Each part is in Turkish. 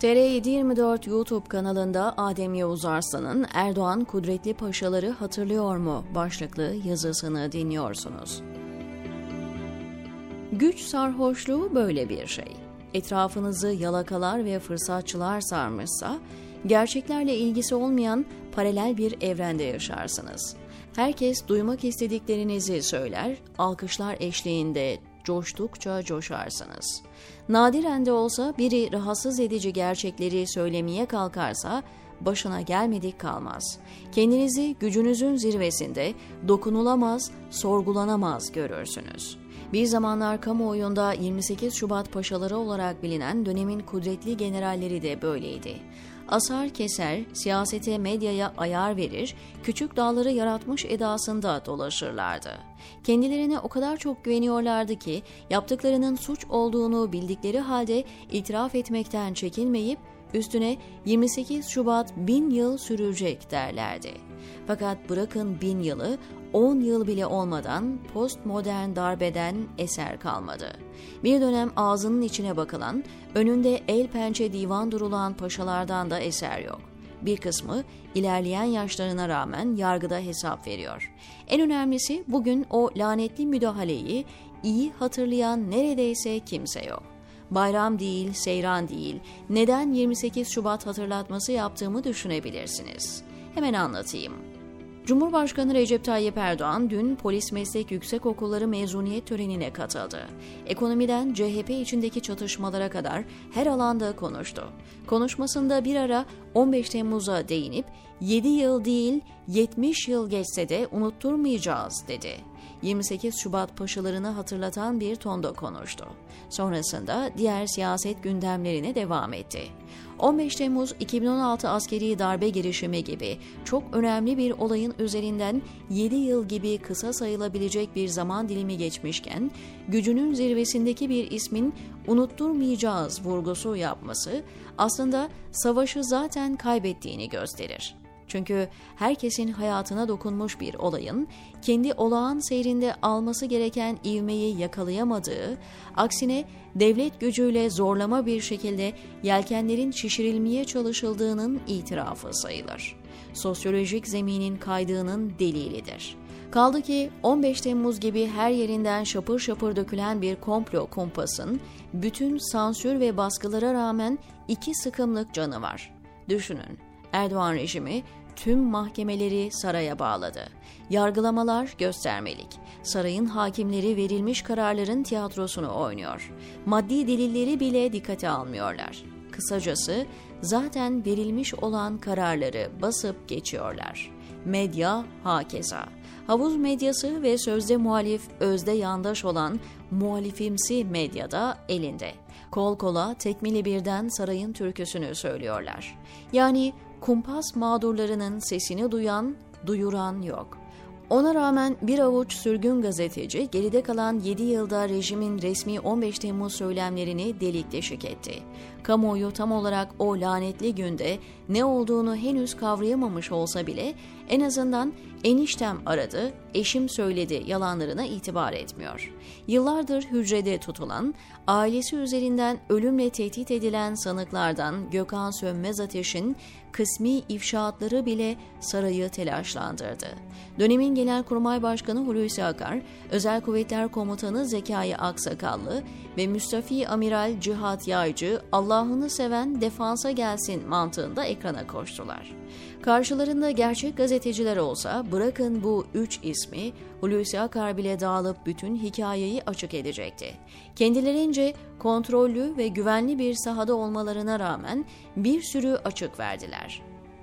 TR724 YouTube kanalında Adem Yavuz Arslan'ın Erdoğan Kudretli Paşaları Hatırlıyor mu? Başlıklı yazısını dinliyorsunuz. Güç sarhoşluğu böyle bir şey. Etrafınızı yalakalar ve fırsatçılar sarmışsa, gerçeklerle ilgisi olmayan paralel bir evrende yaşarsınız. Herkes duymak istediklerinizi söyler, alkışlar eşliğinde coştukça coşarsınız. Nadiren de olsa biri rahatsız edici gerçekleri söylemeye kalkarsa başına gelmedik kalmaz. Kendinizi gücünüzün zirvesinde dokunulamaz, sorgulanamaz görürsünüz. Bir zamanlar kamuoyunda 28 Şubat paşaları olarak bilinen dönemin kudretli generalleri de böyleydi. Asar keser, siyasete, medyaya ayar verir, küçük dağları yaratmış edasında dolaşırlardı. Kendilerine o kadar çok güveniyorlardı ki yaptıklarının suç olduğunu bildikleri halde itiraf etmekten çekinmeyip üstüne 28 Şubat 1000 yıl sürecek derlerdi. Fakat bırakın 1000 yılı, 10 yıl bile olmadan postmodern darbeden eser kalmadı. Bir dönem ağzının içine bakılan, önünde el pençe divan durulan paşalardan da eser yok. Bir kısmı ilerleyen yaşlarına rağmen yargıda hesap veriyor. En önemlisi bugün o lanetli müdahaleyi iyi hatırlayan neredeyse kimse yok. Bayram değil, seyran değil, neden 28 Şubat hatırlatması yaptığımı düşünebilirsiniz. Hemen anlatayım. Cumhurbaşkanı Recep Tayyip Erdoğan dün Polis Meslek Yüksekokulları mezuniyet törenine katıldı. Ekonomiden CHP içindeki çatışmalara kadar her alanda konuştu. Konuşmasında bir ara 15 Temmuz'a değinip 7 yıl değil 70 yıl geçse de unutturmayacağız dedi. 28 Şubat paşalarını hatırlatan bir tonda konuştu. Sonrasında diğer siyaset gündemlerine devam etti. 15 Temmuz 2016 askeri darbe girişimi gibi çok önemli bir olayın üzerinden 7 yıl gibi kısa sayılabilecek bir zaman dilimi geçmişken, gücünün zirvesindeki bir ismin unutturmayacağız vurgusu yapması aslında savaşı zaten kaybettiğini gösterir. Çünkü herkesin hayatına dokunmuş bir olayın kendi olağan seyrinde alması gereken ivmeyi yakalayamadığı, aksine devlet gücüyle zorlama bir şekilde yelkenlerin şişirilmeye çalışıldığının itirafı sayılır. Sosyolojik zeminin kaydığının delilidir. Kaldı ki 15 Temmuz gibi her yerinden şapır şapır dökülen bir komplo kumpasın bütün sansür ve baskılara rağmen 2 sıkımlık canı var. Düşünün, Erdoğan rejimi tüm mahkemeleri saraya bağladı. Yargılamalar göstermelik. Sarayın hakimleri verilmiş kararların tiyatrosunu oynuyor. Maddi delilleri bile dikkate almıyorlar. Kısacası zaten verilmiş olan kararları basıp geçiyorlar. Medya hakeza. Havuz medyası ve sözde muhalif, özde yandaş olan muhalifimsi medyada elinde. Kol kola tekmili birden sarayın türküsünü söylüyorlar. Yani kumpas mağdurlarının sesini duyan, duyuran yok. Ona rağmen bir avuç sürgün gazeteci geride kalan 7 yılda rejimin resmi 15 Temmuz söylemlerini delik deşik etti. Kamuoyu tam olarak o lanetli günde ne olduğunu henüz kavrayamamış olsa bile en azından eniştem aradı, eşim söyledi yalanlarına itibar etmiyor. Yıllardır hücrede tutulan, ailesi üzerinden ölümle tehdit edilen sanıklardan Gökhan Sönmez Ateş'in kısmi ifşaatları bile sarayı telaşlandırdı. Dönemin Genelkurmay Başkanı Hulusi Akar, Özel Kuvvetler Komutanı Zekai Aksakallı ve Müstafi Amiral Cihat Yaycı Allah'ını seven defansa gelsin mantığında ekrana koştular. Karşılarında gerçek gazeteciler olsa bırakın bu 3 ismi, Hulusi Akar bile dağılıp bütün hikayeyi açık edecekti. Kendilerince kontrollü ve güvenli bir sahada olmalarına rağmen bir sürü açık verdiler.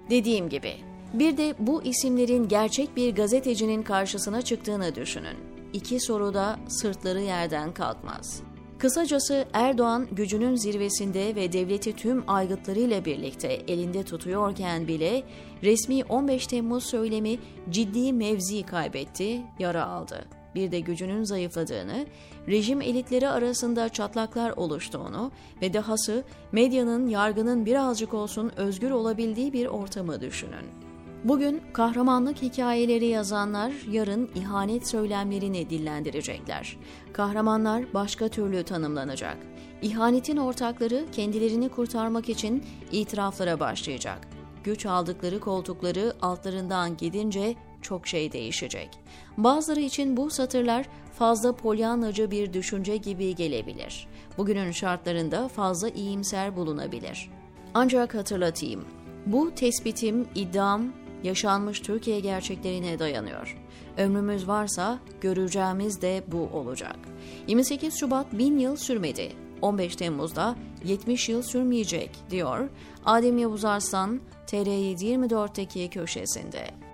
Dediğim gibi, bir de bu isimlerin gerçek bir gazetecinin karşısına çıktığını düşünün. 2 soruda sırtları yerden kalkmaz. Kısacası Erdoğan gücünün zirvesinde ve devleti tüm aygıtlarıyla birlikte elinde tutuyorken bile resmi 15 Temmuz söylemi ciddi mevzi kaybetti, yara aldı. Bir de gücünün zayıfladığını, rejim elitleri arasında çatlaklar oluştuğunu ve dahası medyanın, yargının birazcık olsun özgür olabildiği bir ortamı düşünün. Bugün kahramanlık hikayeleri yazanlar yarın ihanet söylemlerini dillendirecekler. Kahramanlar başka türlü tanımlanacak. İhanetin ortakları kendilerini kurtarmak için itiraflara başlayacak. Güç aldıkları koltukları altlarından gidince çok şey değişecek. Bazıları için bu satırlar fazla polyanacı bir düşünce gibi gelebilir. Bugünün şartlarında fazla iyimser bulunabilir. Ancak hatırlatayım, bu tespitim, iddiam yaşanmış Türkiye gerçeklerine dayanıyor. Ömrümüz varsa göreceğimiz de bu olacak. 28 Şubat 1000 yıl sürmedi. 15 Temmuz'da 70 yıl sürmeyecek diyor Adem Yavuz Arslan TR724'teki köşesinde.